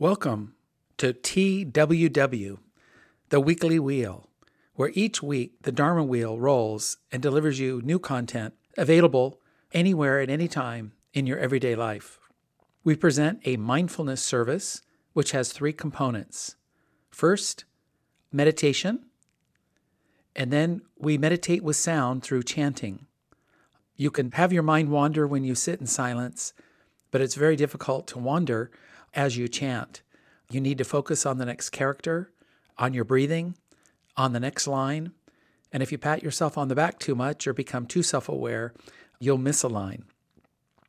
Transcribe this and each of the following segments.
Welcome to TWW, the Weekly Wheel, where each week the Dharma Wheel rolls and delivers you new content available anywhere at any time in your everyday life. We present a mindfulness service which has three components. First, meditation, and then we meditate with sound through chanting. You can have your mind wander when you sit in silence, but it's very difficult to wander as you chant. You need to focus on the next character, on your breathing, on the next line. And if you pat yourself on the back too much or become too self-aware, you'll miss a line.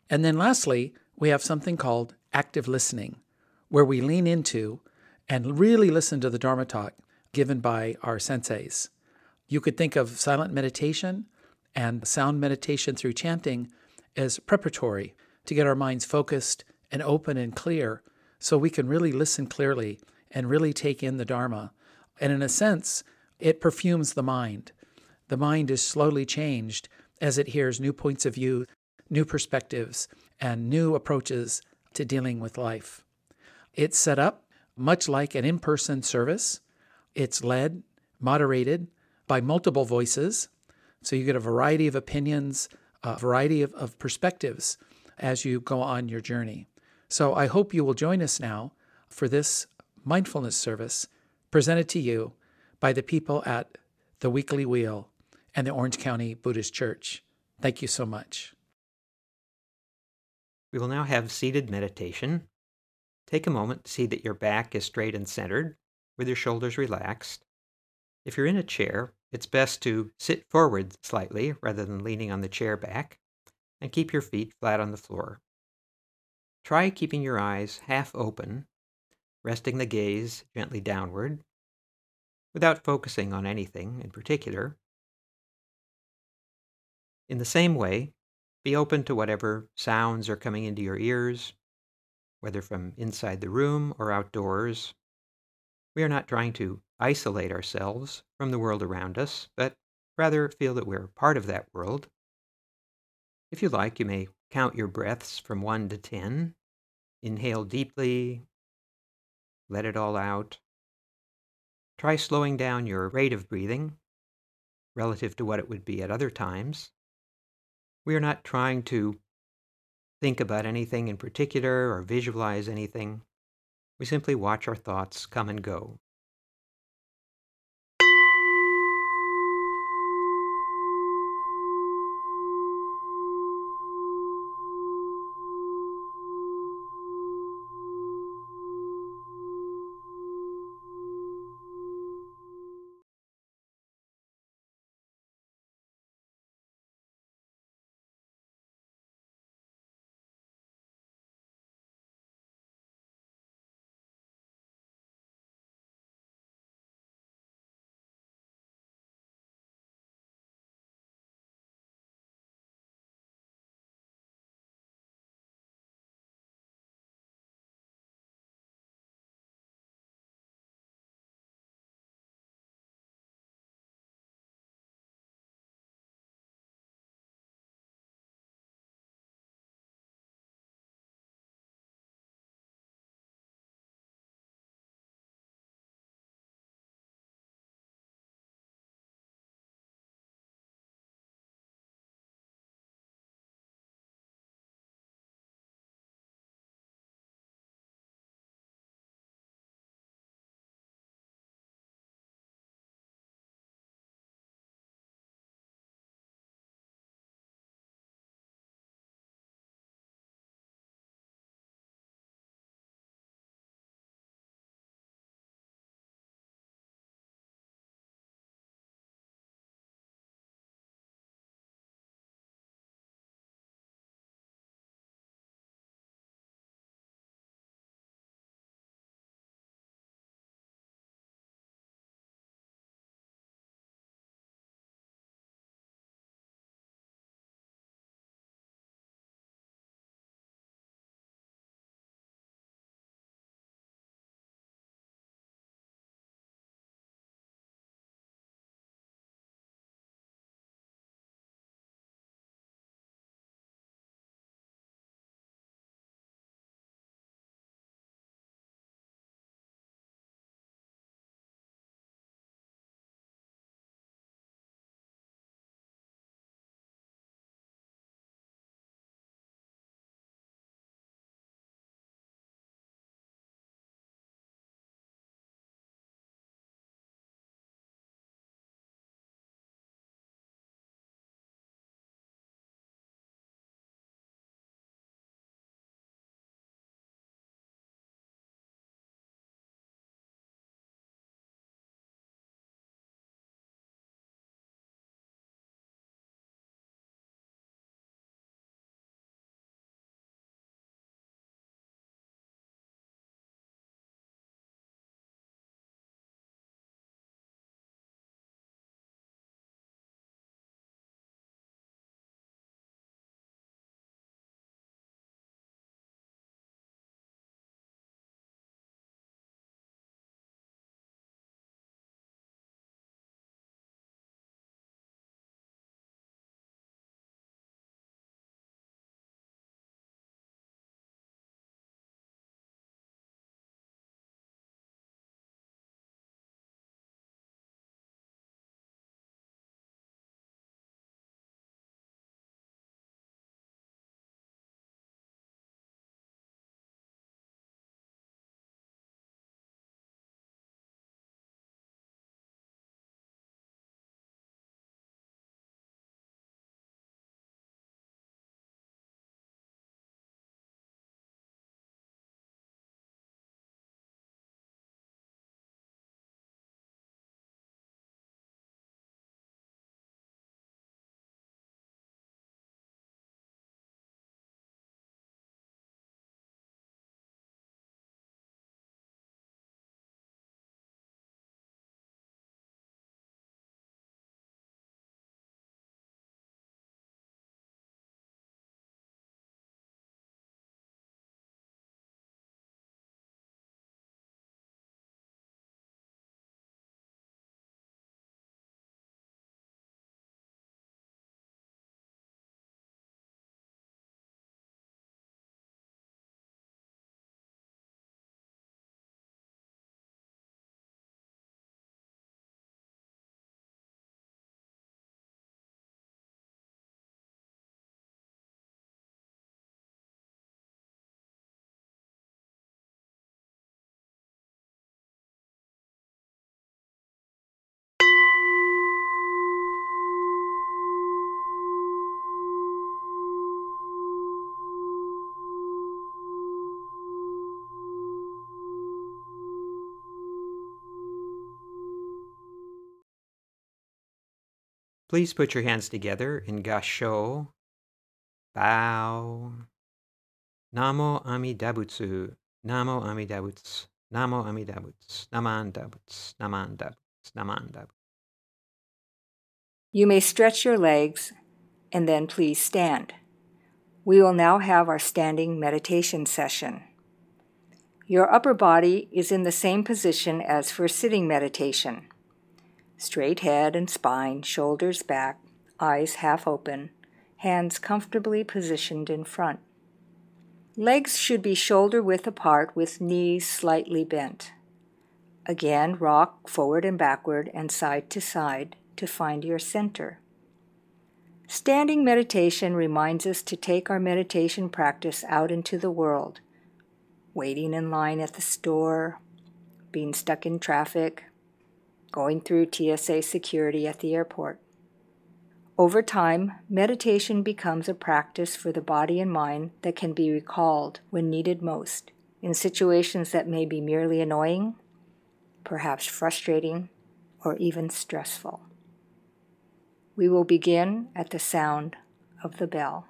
And then lastly, we have something called active listening, where we lean into and really listen to the Dharma talk given by our senseis. You could think of silent meditation and sound meditation through chanting as preparatory to get our minds focused and open and clear, so we can really listen clearly and really take in the Dharma. And in a sense, it perfumes the mind. The mind is slowly changed as it hears new points of view, new perspectives, and new approaches to dealing with life. It's set up much like an in-person service. It's led, moderated by multiple voices, so you get a variety of opinions, a variety of perspectives as you go on your journey. So I hope you will join us now for this mindfulness service presented to you by the people at The Weekly Wheel and the Orange County Buddhist Church. Thank you so much. We will now have seated meditation. Take a moment to see that your back is straight and centered, with your shoulders relaxed. If you're in a chair, it's best to sit forward slightly rather than leaning on the chair back, and keep your feet flat on the floor. Try keeping your eyes half open, resting the gaze gently downward, without focusing on anything in particular. In the same way, be open to whatever sounds are coming into your ears, whether from inside the room or outdoors. We are not trying to isolate ourselves from the world around us, but rather feel that we're part of that world. If you like, you may count your breaths from 1 to 10. Inhale deeply. Let it all out. Try slowing down your rate of breathing relative to what it would be at other times. We are not trying to think about anything in particular or visualize anything. We simply watch our thoughts come and go. Please put your hands together in gassho. Bow. Namo Amida Butsu. Namo Amida Butsu. Namo Amida Butsu. Namanda Butsu. Namanda Butsu. Namanda Butsu. You may stretch your legs and then please stand. We will now have our standing meditation session. Your upper body is in the same position as for sitting meditation. Straight head and spine, shoulders back, eyes half open, hands comfortably positioned in front. Legs should be shoulder width apart with knees slightly bent. Again, rock forward and backward and side to side to find your center. Standing meditation reminds us to take our meditation practice out into the world, waiting in line at the store, being stuck in traffic, going through TSA security at the airport. Over time, meditation becomes a practice for the body and mind that can be recalled when needed most, in situations that may be merely annoying, perhaps frustrating, or even stressful. We will begin at the sound of the bell.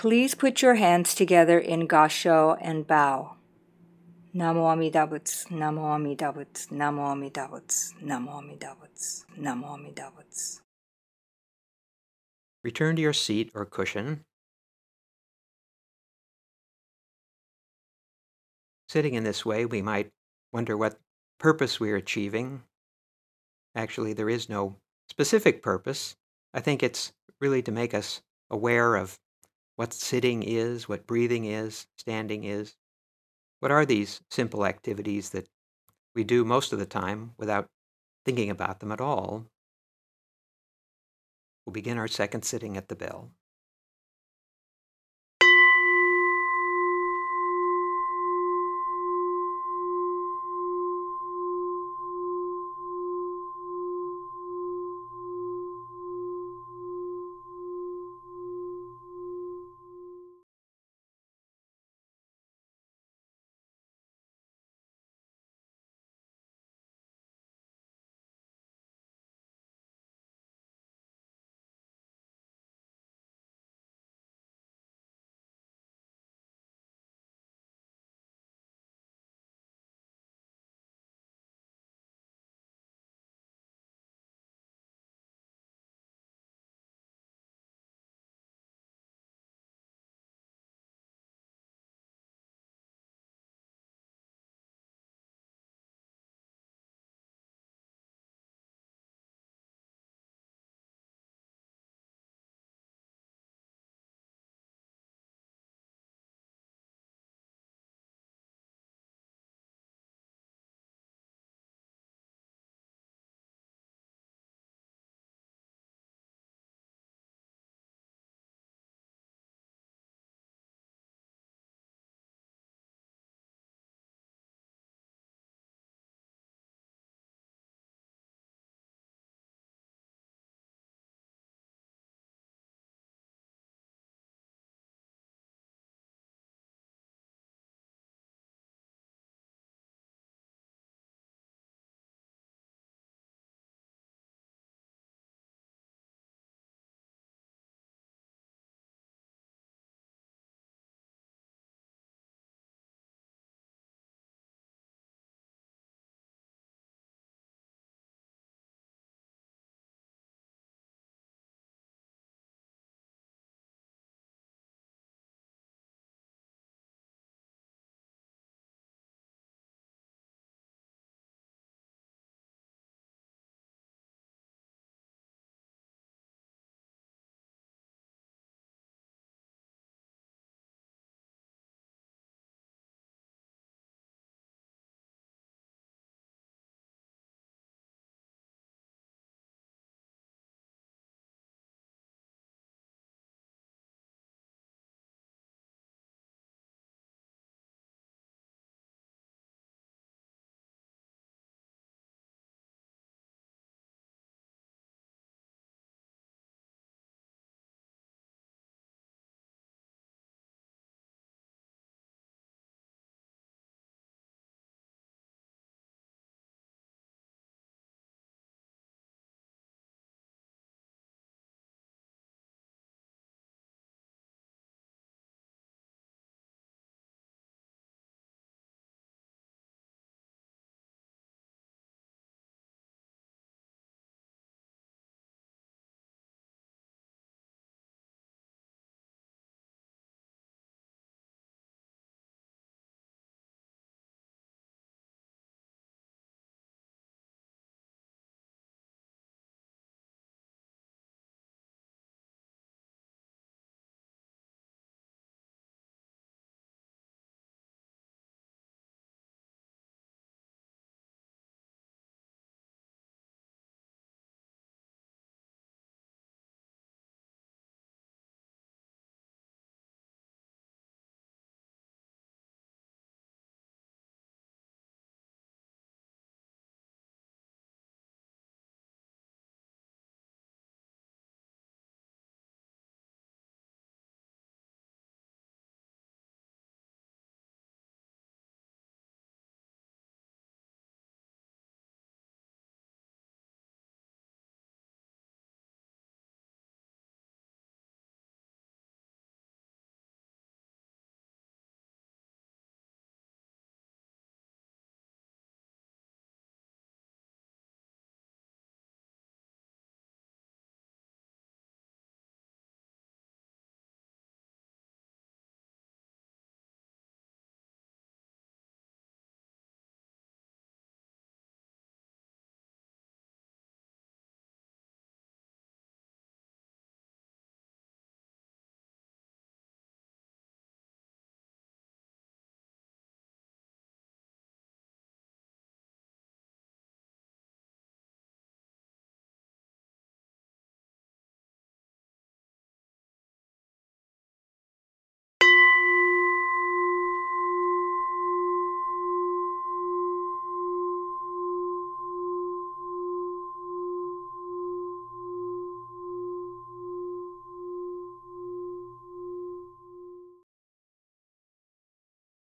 Please put your hands together in gassho and bow. Namo Amida Butsu, Namo Amida Butsu, Namo Amida Butsu, Namo Amida Butsu, Namo Amida Butsu. Return to your seat or cushion. Sitting in this way, we might wonder what purpose we're achieving. Actually, there is no specific purpose. I think it's really to make us aware of what sitting is, what breathing is, standing is. What are these simple activities that we do most of the time without thinking about them at all? We'll begin our second sitting at the bell.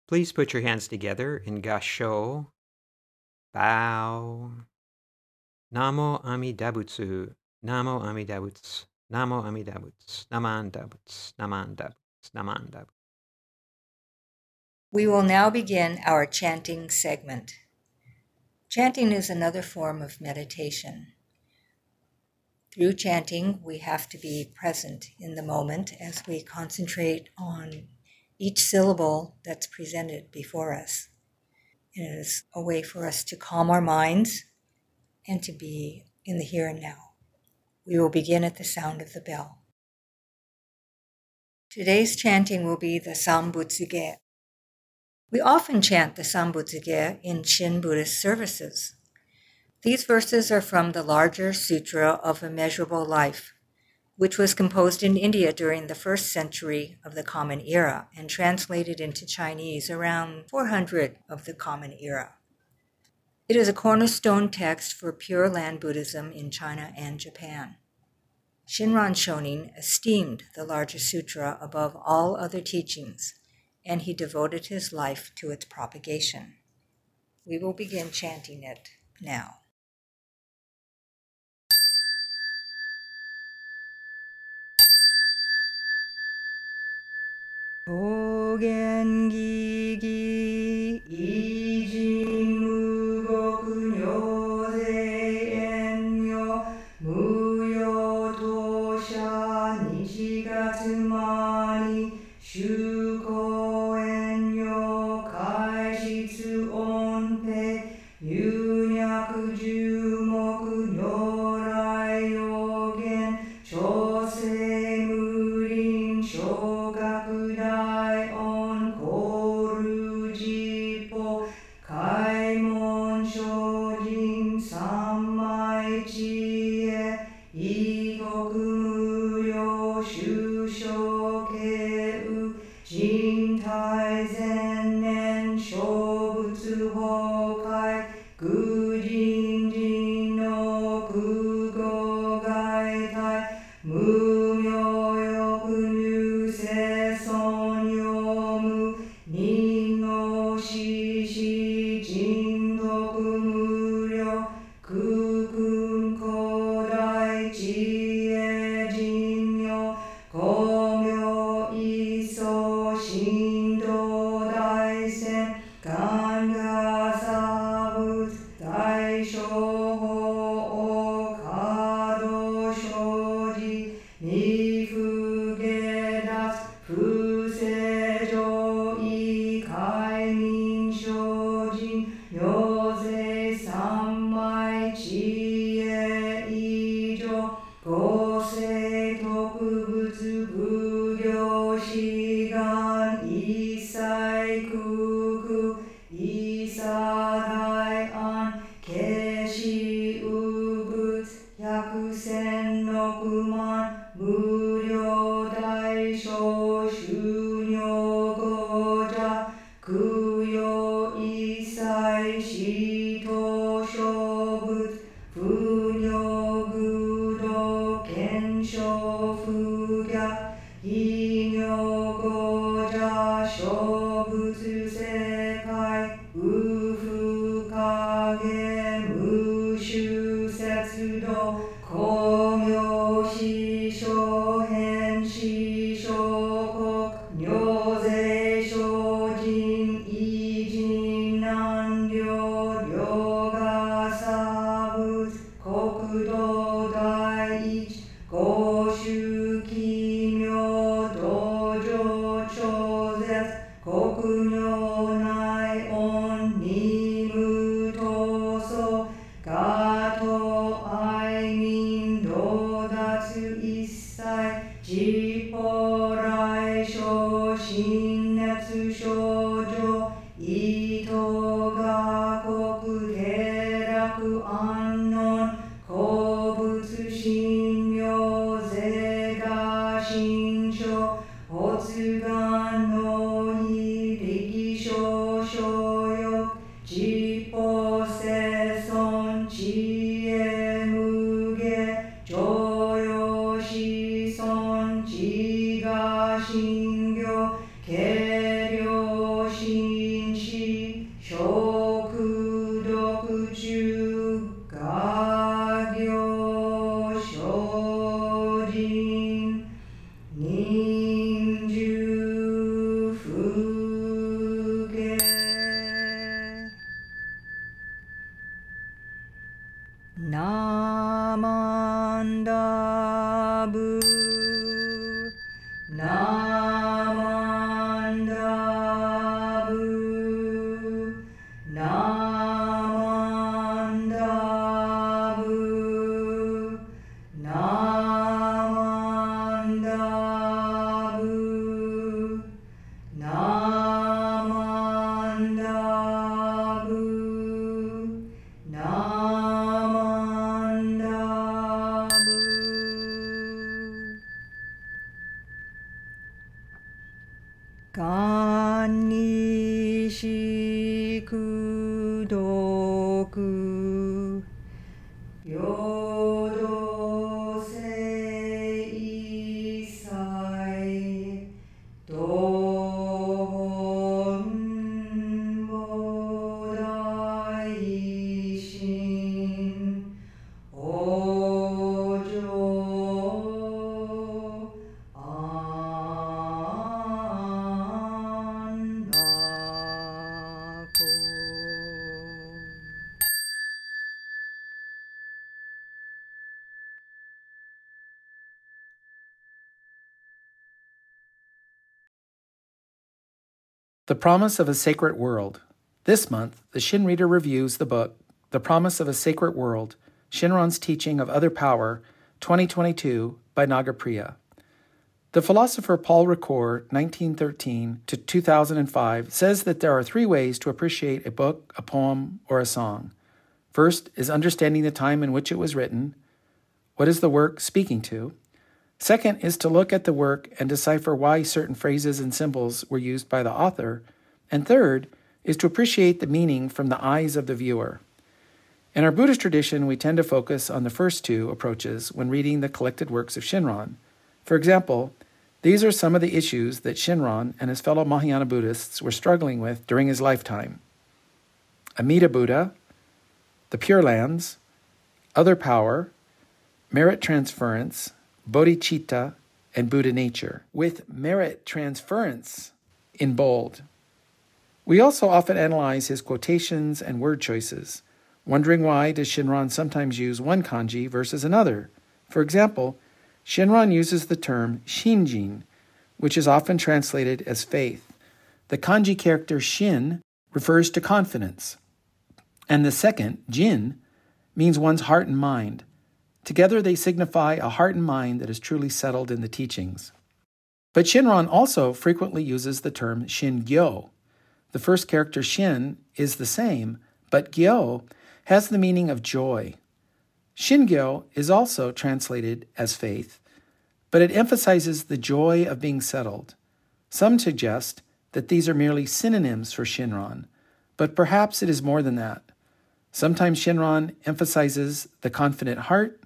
Please put your hands together in gassho. Bow. Namo Amida Butsu. Namo Amida Butsu. Namo Amida Butsu. Namanda Butsu. Namanda Butsu. Namanda Butsu. We will now begin our chanting segment. Chanting is another form of meditation. Through chanting, we have to be present in the moment as we concentrate on each syllable that's presented before us. It is a way for us to calm our minds and to be in the here and now. We will begin at the sound of the bell. Today's chanting will be the Sambutsuge. We often chant the Sambutsuge in Shin Buddhist services. These verses are from the larger Sutra of Immeasurable Life, which was composed in India during the 1st century of the Common Era and translated into Chinese around 400 of the Common Era. It is a cornerstone text for Pure Land Buddhism in China and Japan. Shinran Shonin esteemed the larger sutra above all other teachings, and he devoted his life to its propagation. We will begin chanting it now. Ogengigi ijin mugoku nyōzei ennyo muyo tosha nichi ga tsumari shuko ennyo kaishitsu onpei yūnyaku jūmoku nyorai yogen shōsei murin shōgaku dai on koruji po kaimon shōjin sammai chie ikoku muryo shūshō keu jintai zen nen shōbutsu hōkai Gujin jin no kugo gaitai mumyo yoku nu se son yomu nin no shishi jin doku muryo kukun kodai chie jin yo komyo iso shindo dai sen ganga sabut dai shoho okado shoji nifuge das fusejo ikai nin shojin yozei sammai chie ijo gosei tokubutsu bugyo shigan isai kuku isadai an keshi ubutsu yakusen no kuman muryo dai shō shūnyo goja kuyo isai shito shōbutsu funyo gudo kenshō fugya inyo goja shōbutsu sekai ufu kage mushu setsudo komyo shisho hen shisho kok nyōzei shōjin ijin nan ryo ryoga sabutsu kokudo daiichi goshu kimyo dojo chōzetsu kokunyo nai on nimu toso gato ai nin dodatsu issai jiporai sho shinnetsu shōjō ito ga koku heraku annon kobutsu shinmyo ze ga shinshō otsugan no hiriki shō shōyō jipo seson chie muge jōyō shison jiga shingyo keryo shin The Promise of a Sacred World. This month, the Shin Reader reviews the book, The Promise of a Sacred World, Shinran's Teaching of Other Power, 2022, by Nagapriya. The philosopher Paul Ricoeur, 1913 to 2005, says that there are three ways to appreciate a book, a poem, or a song. First is understanding the time in which it was written. What is the work speaking to? Second is to look at the work and decipher why certain phrases and symbols were used by the author. And third is to appreciate the meaning from the eyes of the viewer. In our Buddhist tradition, we tend to focus on the first two approaches when reading the collected works of Shinran. For example, these are some of the issues that Shinran and his fellow Mahayana Buddhists were struggling with during his lifetime: Amida Buddha, the Pure Lands, Other Power, Merit Transference, Bodhicitta, and Buddha nature, with Merit Transference in bold. We also often analyze his quotations and word choices, wondering why does Shinran sometimes use one kanji versus another. For example, Shinran uses the term shinjin, which is often translated as faith. The kanji character shin refers to confidence, and the second, jin, means one's heart and mind. Together they signify a heart and mind that is truly settled in the teachings. But Shinran also frequently uses the term Shingyo. The first character shin is the same, but gyo has the meaning of joy. Shingyo is also translated as faith, but it emphasizes the joy of being settled. Some suggest that these are merely synonyms for Shinran, but perhaps it is more than that. Sometimes Shinran emphasizes the confident heart,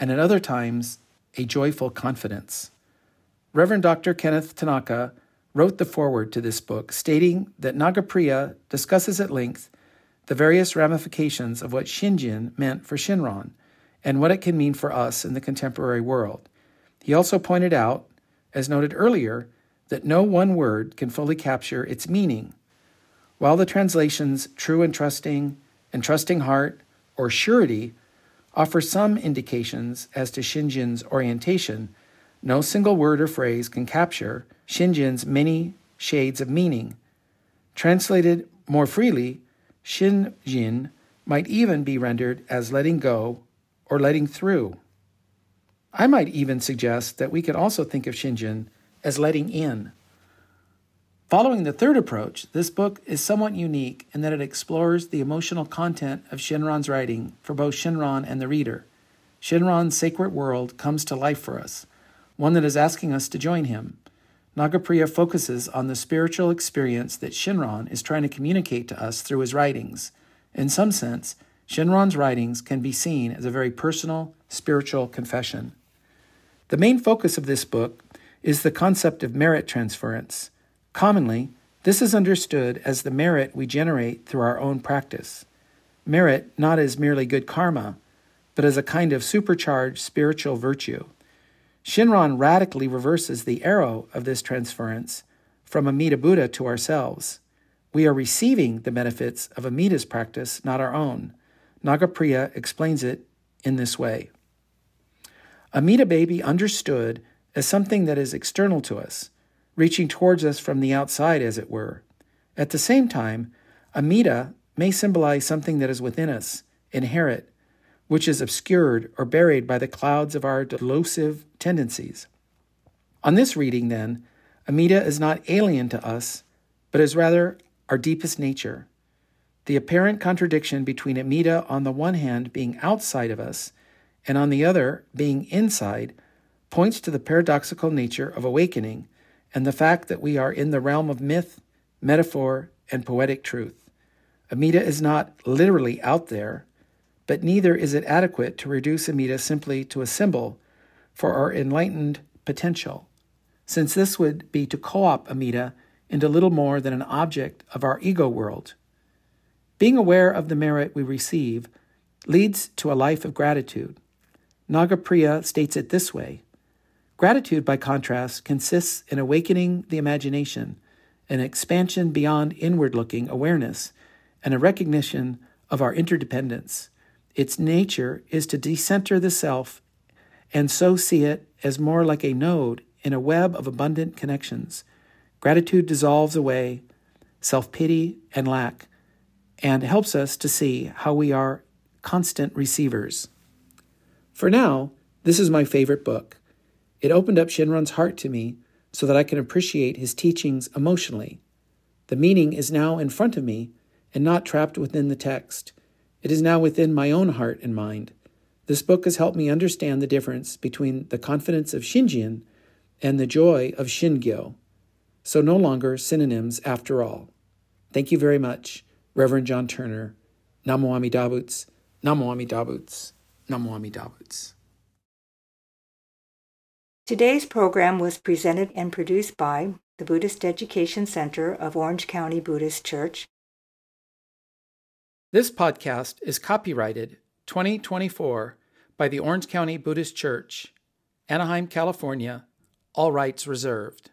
and at other times, a joyful confidence. Reverend Dr. Kenneth Tanaka wrote the foreword to this book, stating that Nagapriya discusses at length the various ramifications of what Shinjin meant for Shinran and what it can mean for us in the contemporary world. He also pointed out, as noted earlier, that no one word can fully capture its meaning. While the translations true and trusting heart, or surety, offer some indications as to Shinjin's orientation, no single word or phrase can capture Shinjin's many shades of meaning. Translated more freely, Shinjin might even be rendered as letting go or letting through. I might even suggest that we could also think of Shinjin as letting in. Following the third approach, this book is somewhat unique in that it explores the emotional content of Shinran's writing for both Shinran and the reader. Shinran's sacred world comes to life for us, one that is asking us to join him. Nagapriya focuses on the spiritual experience that Shinran is trying to communicate to us through his writings. In some sense, Shinran's writings can be seen as a very personal, spiritual confession. The main focus of this book is the concept of merit transference. Commonly, this is understood as the merit we generate through our own practice. Merit not as merely good karma, but as a kind of supercharged spiritual virtue. Shinran radically reverses the arrow of this transference from Amida Buddha to ourselves. We are receiving the benefits of Amida's practice, not our own. Nagapriya explains it in this way. Amida may be understood as something that is external to us, reaching towards us from the outside, as it were. At the same time, Amida may symbolize something that is within us, inherent, which is obscured or buried by the clouds of our delusive tendencies. On this reading, then, Amida is not alien to us, but is rather our deepest nature. The apparent contradiction between Amida on the one hand being outside of us, and on the other being inside, points to the paradoxical nature of awakening, and the fact that we are in the realm of myth, metaphor, and poetic truth. Amida is not literally out there, but neither is it adequate to reduce Amida simply to a symbol for our enlightened potential, since this would be to co-opt Amida into little more than an object of our ego world. Being aware of the merit we receive leads to a life of gratitude. Nagapriya states it this way: gratitude, by contrast, consists in awakening the imagination, an expansion beyond inward-looking awareness, and a recognition of our interdependence. Its nature is to decenter the self and so see it as more like a node in a web of abundant connections. Gratitude dissolves away self-pity, and lack, and helps us to see how we are constant receivers. For now, this is my favorite book. It opened up Shinran's heart to me so that I can appreciate his teachings emotionally. The meaning is now in front of me and not trapped within the text. It is now within my own heart and mind. This book has helped me understand the difference between the confidence of Shinjin and the joy of Shingyo. So no longer synonyms after all. Thank you very much, Reverend John Turner. Namo Amida Butsu, Namo Amida Butsu, Namo Amida Butsu. Today's program was presented and produced by the Buddhist Education Center of Orange County Buddhist Church. This podcast is copyrighted 2024 by the Orange County Buddhist Church, Anaheim, California, all rights reserved.